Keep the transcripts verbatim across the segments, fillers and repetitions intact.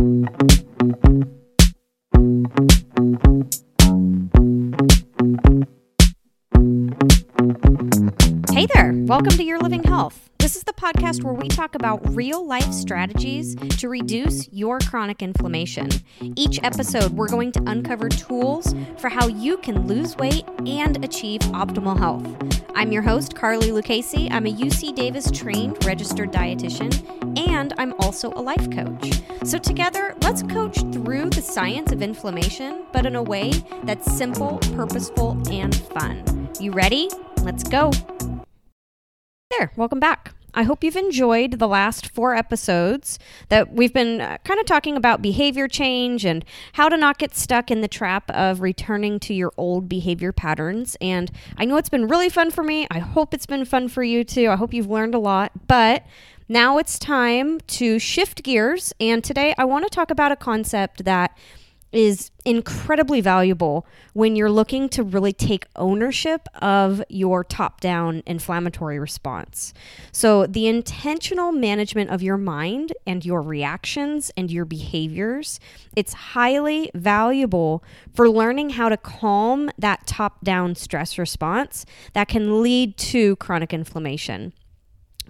Hey there, welcome to Your Living Health. This is the podcast where we talk about real-life strategies to reduce your chronic inflammation. Each episode, we're going to uncover tools for how you can lose weight and achieve optimal health. I'm your host, Carly Lucchese. I'm a U C Davis trained registered dietitian, and I'm also a life coach. So together, let's coach through the science of inflammation, but in a way that's simple, purposeful, and fun. You ready? Let's go. There, welcome back. I hope you've enjoyed the last four episodes that we've been uh, kind of talking about behavior change and how to not get stuck in the trap of returning to your old behavior patterns. And I know it's been really fun for me. I hope it's been fun for you too. I hope you've learned a lot, but now it's time to shift gears. And today I want to talk about a concept that is incredibly valuable when you're looking to really take ownership of your top-down inflammatory response. So the intentional management of your mind and your reactions and your behaviors, it's highly valuable for learning how to calm that top-down stress response that can lead to chronic inflammation.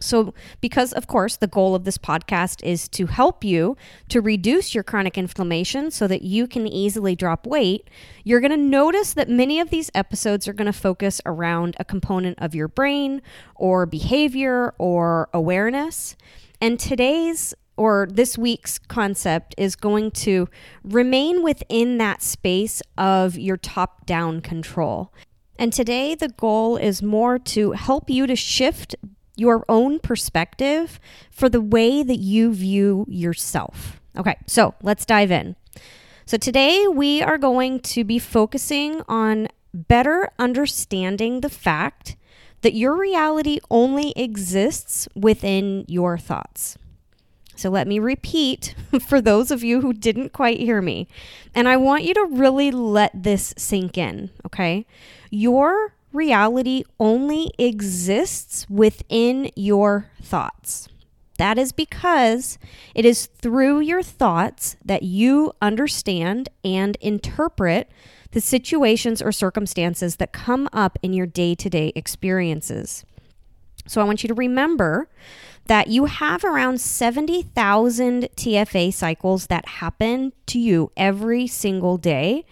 So because, of course, the goal of this podcast is to help you to reduce your chronic inflammation so that you can easily drop weight, you're going to notice that many of these episodes are going to focus around a component of your brain or behavior or awareness. And today's or this week's concept is going to remain within that space of your top-down control. And today the goal is more to help you to shift your own perspective for the way that you view yourself. Okay, so let's dive in. So today we are going to be focusing on better understanding the fact that your reality only exists within your thoughts. So let me repeat for those of you who didn't quite hear me. And I want you to really let this sink in, okay? Your reality only exists within your thoughts. That is because it is through your thoughts that you understand and interpret the situations or circumstances that come up in your day-to-day experiences. So I want you to remember that you have around seventy thousand T F A cycles that happen to you every single day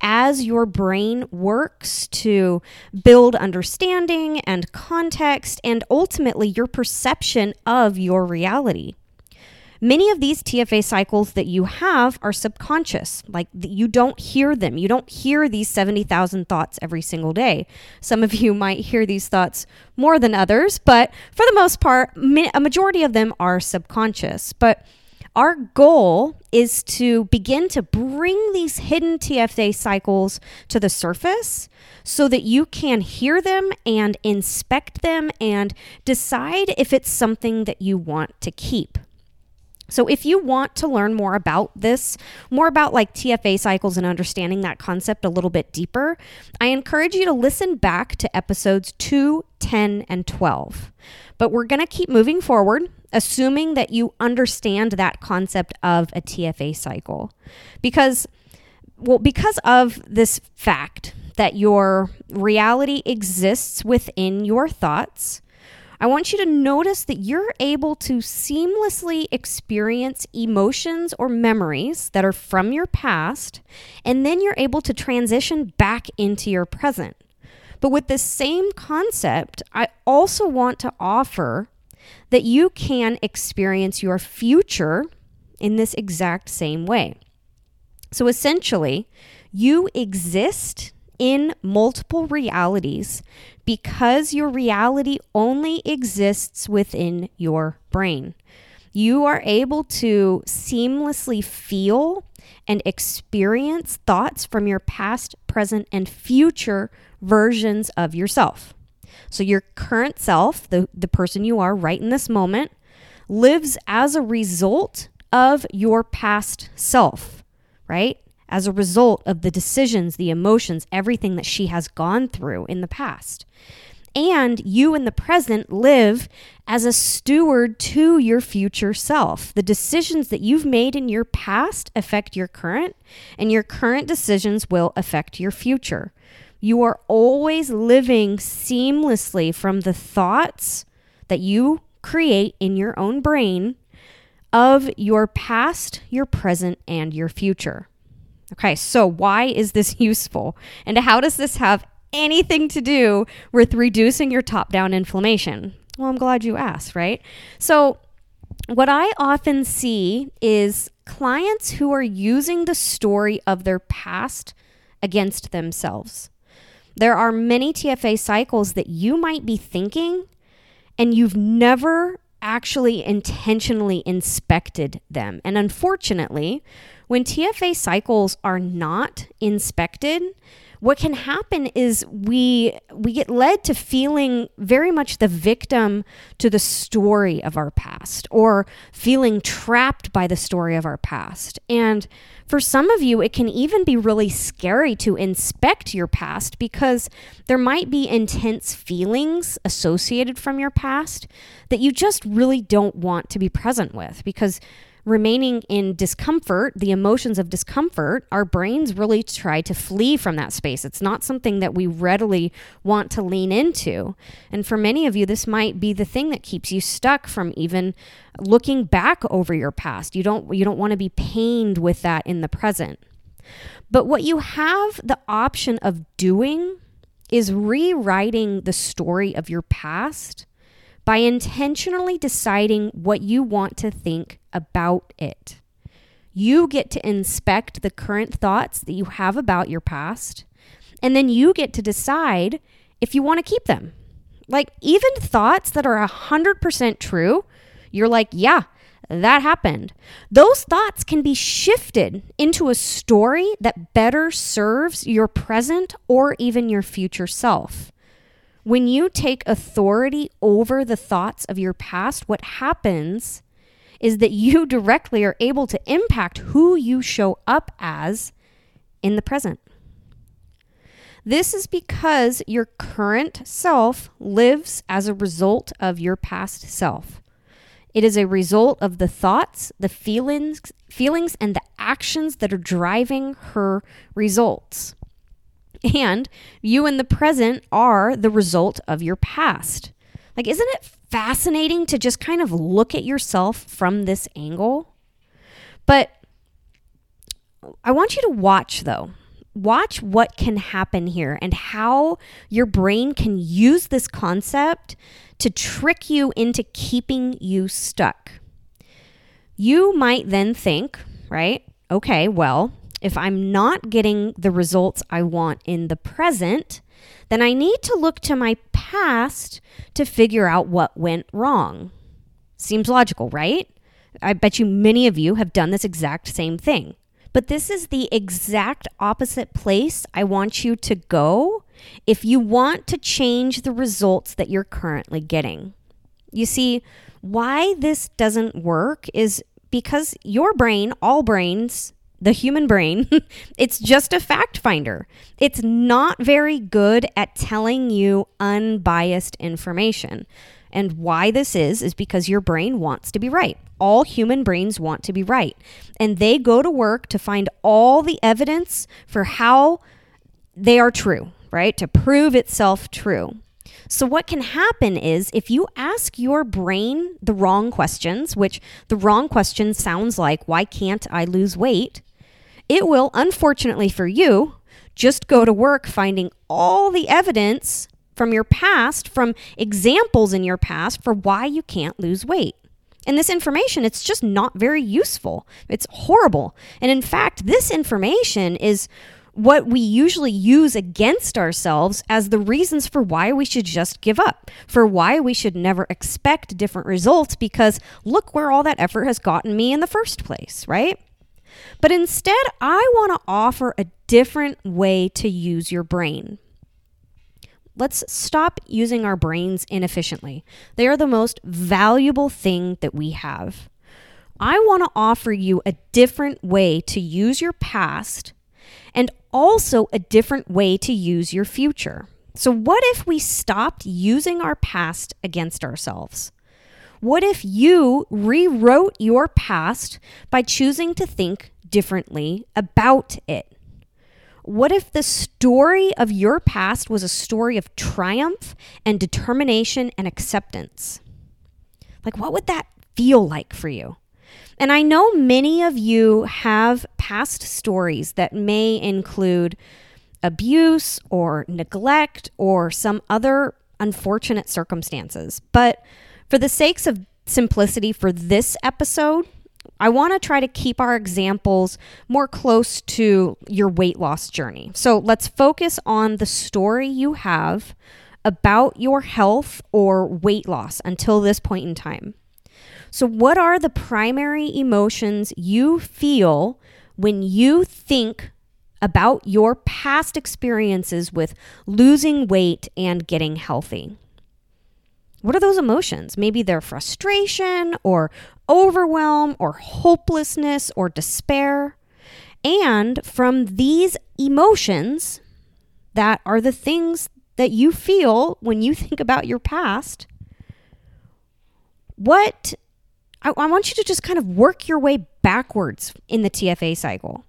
as your brain works to build understanding and context and ultimately your perception of your reality. Many of these T F A cycles that you have are subconscious, like you don't hear them. You don't hear these seventy thousand thoughts every single day. Some of you might hear these thoughts more than others, but for the most part, a majority of them are subconscious. But our goal is to begin to bring these hidden T F A cycles to the surface so that you can hear them and inspect them and decide if it's something that you want to keep. So if you want to learn more about this, more about like T F A cycles and understanding that concept a little bit deeper, I encourage you to listen back to episodes two, ten, and twelve. But we're going to keep moving forward, assuming that you understand that concept of a T F A cycle. Because, well, because of this fact that your reality exists within your thoughts, I want you to notice that you're able to seamlessly experience emotions or memories that are from your past, and then you're able to transition back into your present. But with this same concept, I also want to offer that you can experience your future in this exact same way. So essentially, you exist in multiple realities because your reality only exists within your brain. You are able to seamlessly feel and experience thoughts from your past, present, and future versions of yourself. So your current self, the, the person you are right in this moment, lives as a result of your past self, right? As a result of the decisions, the emotions, everything that she has gone through in the past. and you in the present live as a steward to your future self. The decisions that you've made in your past affect your current, and your current decisions will affect your future. You are always living seamlessly from the thoughts that you create in your own brain of your past, your present, and your future. Okay, so why is this useful? And how does this have anything to do with reducing your top-down inflammation? Well, I'm glad you asked, right? So what I often see is clients who are using the story of their past against themselves. There are many T F A cycles that you might be thinking and you've never actually intentionally inspected them. And unfortunately, when T F A cycles are not inspected, what can happen is we we get led to feeling very much the victim to the story of our past, or feeling trapped by the story of our past. And for some of you, it can even be really scary to inspect your past, because there might be intense feelings associated from your past that you just really don't want to be present with, because remaining in discomfort, the emotions of discomfort, our brains really try to flee from that space. It's not something that we readily want to lean into. And for many of you, this might be the thing that keeps you stuck from even looking back over your past. You don't, you don't want to be pained with that in the present. But what you have the option of doing is rewriting the story of your past by intentionally deciding what you want to think about it. You get to inspect the current thoughts that you have about your past, and then you get to decide if you want to keep them. Like, even thoughts that are one hundred percent true, you're like, yeah, that happened. Those thoughts can be shifted into a story that better serves your present or even your future self. When you take authority over the thoughts of your past, what happens is that you directly are able to impact who you show up as in the present. This is because your current self lives as a result of your past self. It is a result of the thoughts, the feelings, feelings, and the actions that are driving her results. And you in the present are the result of your past. Like, isn't it fascinating to just kind of look at yourself from this angle? But I want you to watch, though. Watch what can happen here and how your brain can use this concept to trick you into keeping you stuck. You might then think, right, okay, well, if I'm not getting the results I want in the present, then I need to look to my past to figure out what went wrong. Seems logical, right? I bet you many of you have done this exact same thing. But this is the exact opposite place I want you to go if you want to change the results that you're currently getting. You see, why this doesn't work is because your brain, all brains, the human brain, it's just a fact finder. It's not very good at telling you unbiased information. And why this is, is because your brain wants to be right. All human brains want to be right. And they go to work to find all the evidence for how they are true, right? To prove itself true. So what can happen is, if you ask your brain the wrong questions, which the wrong question sounds like, why can't I lose weight? It will, unfortunately for you, just go to work finding all the evidence from your past, from examples in your past, for why you can't lose weight. And this information, it's just not very useful. It's horrible. And in fact, this information is what we usually use against ourselves as the reasons for why we should just give up, for why we should never expect different results, because look where all that effort has gotten me in the first place, right? But instead, I want to offer a different way to use your brain. Let's stop using our brains inefficiently. They are the most valuable thing that we have. I want to offer you a different way to use your past, and also a different way to use your future. So what if we stopped using our past against ourselves? What if you rewrote your past by choosing to think differently about it? What if the story of your past was a story of triumph and determination and acceptance? Like, what would that feel like for you? And I know many of you have past stories that may include abuse or neglect or some other unfortunate circumstances. But for the sakes of simplicity for this episode, I want to try to keep our examples more close to your weight loss journey. So let's focus on the story you have about your health or weight loss until this point in time. So what are the primary emotions you feel when you think about your past experiences with losing weight and getting healthy? What are those emotions? Maybe they're frustration or overwhelm or hopelessness or despair. And from these emotions that are the things that you feel when you think about your past, what I, I want you to just kind of work your way backwards in the T F A cycle.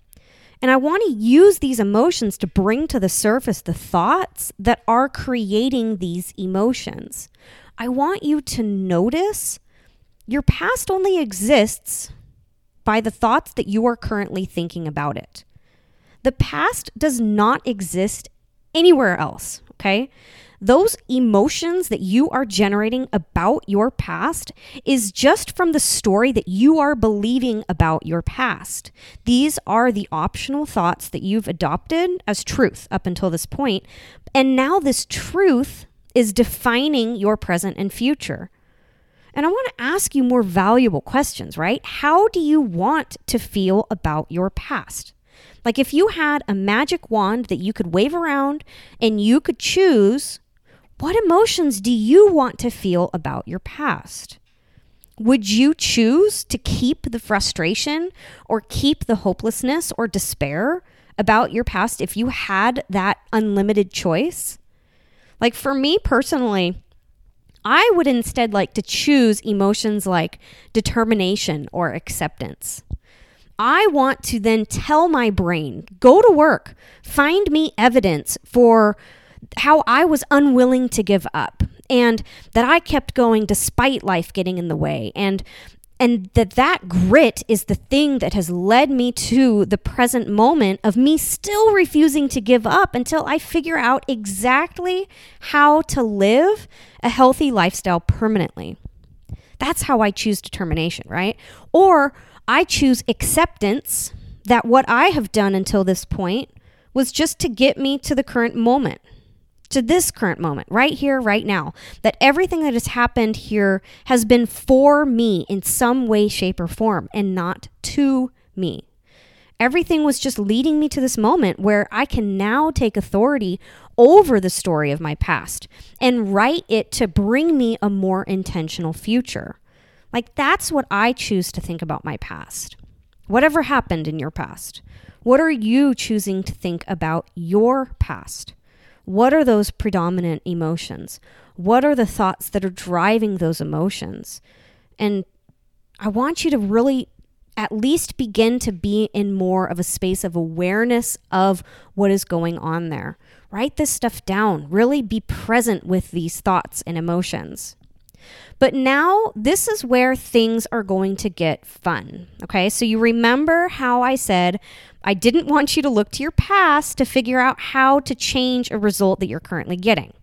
And I want to use these emotions to bring to the surface the thoughts that are creating these emotions. I want you to notice your past only exists by the thoughts that you are currently thinking about it. The past does not exist anywhere else, okay? Those emotions that you are generating about your past is just from the story that you are believing about your past. These are the optional thoughts that you've adopted as truth up until this point. And now this truth is defining your present and future. And I want to ask you more valuable questions, right? How do you want to feel about your past? Like if you had a magic wand that you could wave around and you could choose, what emotions do you want to feel about your past? Would you choose to keep the frustration or keep the hopelessness or despair about your past if you had that unlimited choice? Like for me personally, I would instead like to choose emotions like determination or acceptance. I want to then tell my brain, go to work, find me evidence for how I was unwilling to give up and that I kept going despite life getting in the way, and and that that grit is the thing that has led me to the present moment of me still refusing to give up until I figure out exactly how to live a healthy lifestyle permanently. That's how I choose determination, right? Or I choose acceptance that what I have done until this point was just to get me to the current moment, to this current moment, right here, right now, that everything that has happened here has been for me in some way, shape, or form, and not to me. Everything was just leading me to this moment where I can now take authority over the story of my past and write it to bring me a more intentional future. Like that's what I choose to think about my past. Whatever happened in your past, what are you choosing to think about your past? What are those predominant emotions? What are the thoughts that are driving those emotions? And I want you to really at least begin to be in more of a space of awareness of what is going on there. Write this stuff down. Really be present with these thoughts and emotions. But now this is where things are going to get fun, okay? So you remember how I said, I didn't want you to look to your past to figure out how to change a result that you're currently getting.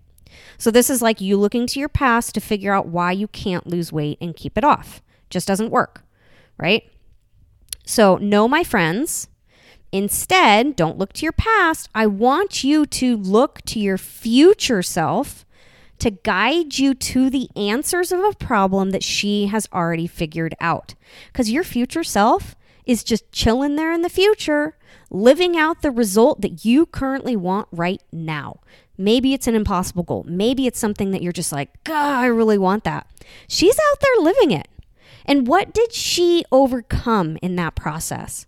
So this is like you looking to your past to figure out why you can't lose weight and keep it off. Just doesn't work, right? So no, my friends, instead, don't look to your past. I want you to look to your future self to guide you to the answers of a problem that she has already figured out. Because your future self is just chilling there in the future, living out the result that you currently want right now. Maybe it's an impossible goal. Maybe it's something that you're just like, God, I really want that. She's out there living it. And what did she overcome in that process?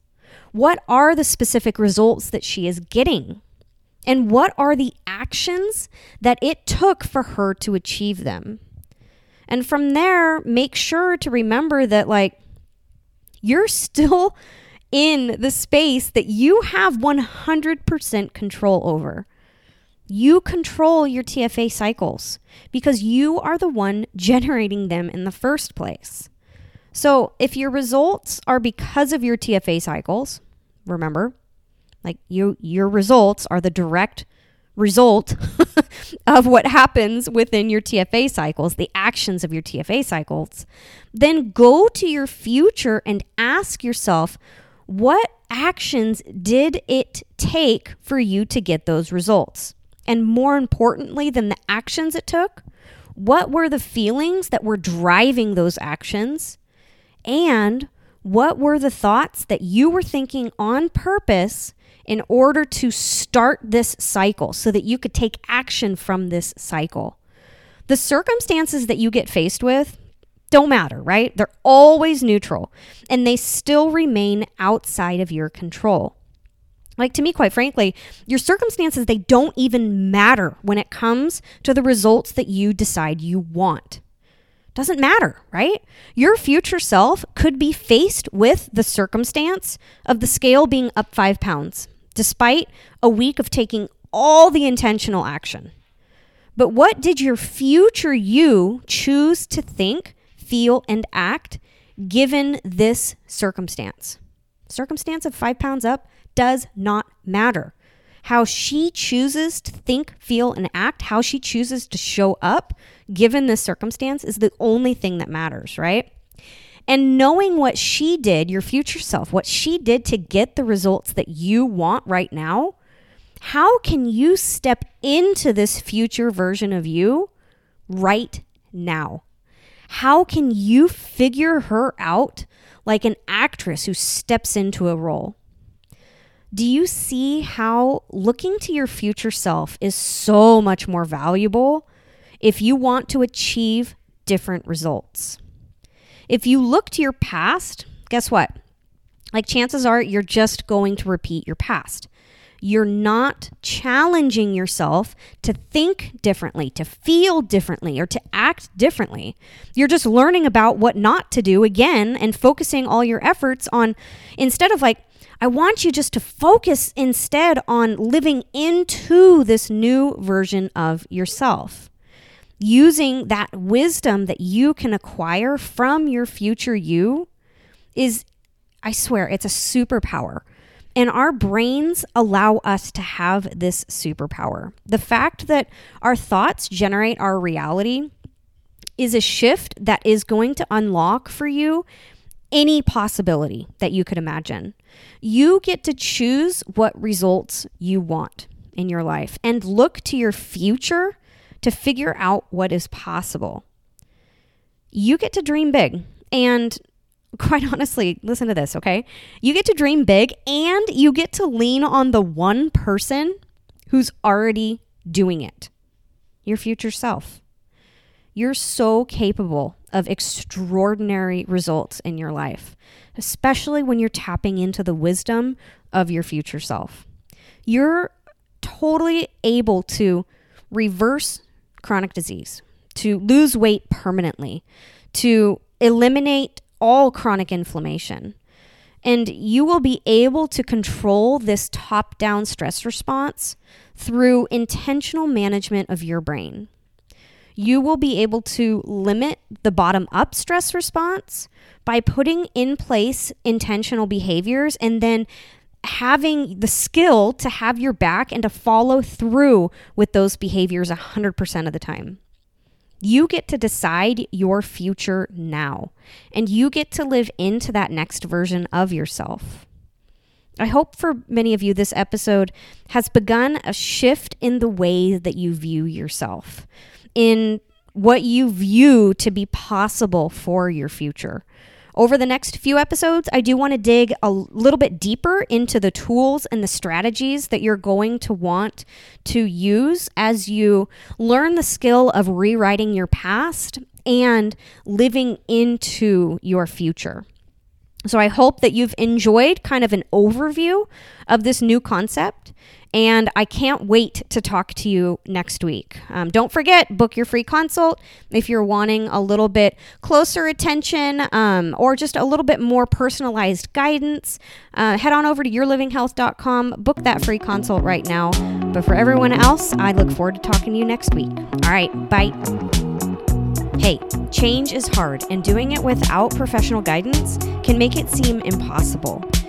What are the specific results that she is getting? and what are the actions that it took for her to achieve them. And from there, make sure to remember that, like, you're still in the space that you have one hundred percent control over. You control your T F A cycles because you are the one generating them in the first place. So if your results are because of your T F A cycles, remember, like you, your results are the direct result of what happens within your T F A cycles, the actions of your T F A cycles, then go to your future and ask yourself, what actions did it take for you to get those results? And more importantly than the actions it took, what were the feelings that were driving those actions? And what were the thoughts that you were thinking on purpose in order to start this cycle so that you could take action from this cycle? The circumstances that you get faced with don't matter, right? They're always neutral and they still remain outside of your control. Like, to me, quite frankly, your circumstances, they don't even matter when it comes to the results that you decide you want. Doesn't matter, right? Your future self could be faced with the circumstance of the scale being up five pounds, despite a week of taking all the intentional action. But what did your future you choose to think, feel, and act given this circumstance? Circumstance of five pounds up does not matter. How she chooses to think, feel, and act, how she chooses to show up given this circumstance is the only thing that matters, right? And knowing what she did, your future self, what she did to get the results that you want right now, how can you step into this future version of you right now? How can you figure her out like an actress who steps into a role? Do you see how looking to your future self is so much more valuable if you want to achieve different results? If you look to your past, guess what? Like, chances are you're just going to repeat your past. You're not challenging yourself to think differently, to feel differently, or to act differently. You're just learning about what not to do again and focusing all your efforts on, instead of like, I want you just to focus instead on living into this new version of yourself, using that wisdom that you can acquire from your future you is, I swear, it's a superpower. And our brains allow us to have this superpower. The fact that our thoughts generate our reality is a shift that is going to unlock for you any possibility that you could imagine. You get to choose what results you want in your life and look to your future to figure out what is possible. You get to dream big. And quite honestly, listen to this, okay? You get to dream big and you get to lean on the one person who's already doing it, your future self. You're so capable of extraordinary results in your life, especially when you're tapping into the wisdom of your future self. You're totally able to reverse chronic disease, to lose weight permanently, to eliminate all chronic inflammation. And you will be able to control this top-down stress response through intentional management of your brain. You will be able to limit the bottom-up stress response by putting in place intentional behaviors and then having the skill to have your back and to follow through with those behaviors one hundred percent of the time. You get to decide your future now, and you get to live into that next version of yourself. I hope for many of you this episode has begun a shift in the way that you view yourself, in what you view to be possible for your future. Over the next few episodes, I do want to dig a little bit deeper into the tools and the strategies that you're going to want to use as you learn the skill of rewriting your past and living into your future. So I hope that you've enjoyed kind of an overview of this new concept, and I can't wait to talk to you next week. Um, don't forget, book your free consult if you're wanting a little bit closer attention um, or just a little bit more personalized guidance. Uh, head on over to your living health dot com, book that free consult right now. But for everyone else, I look forward to talking to you next week. All right, bye. Hey, change is hard, and doing it without professional guidance can make it seem impossible.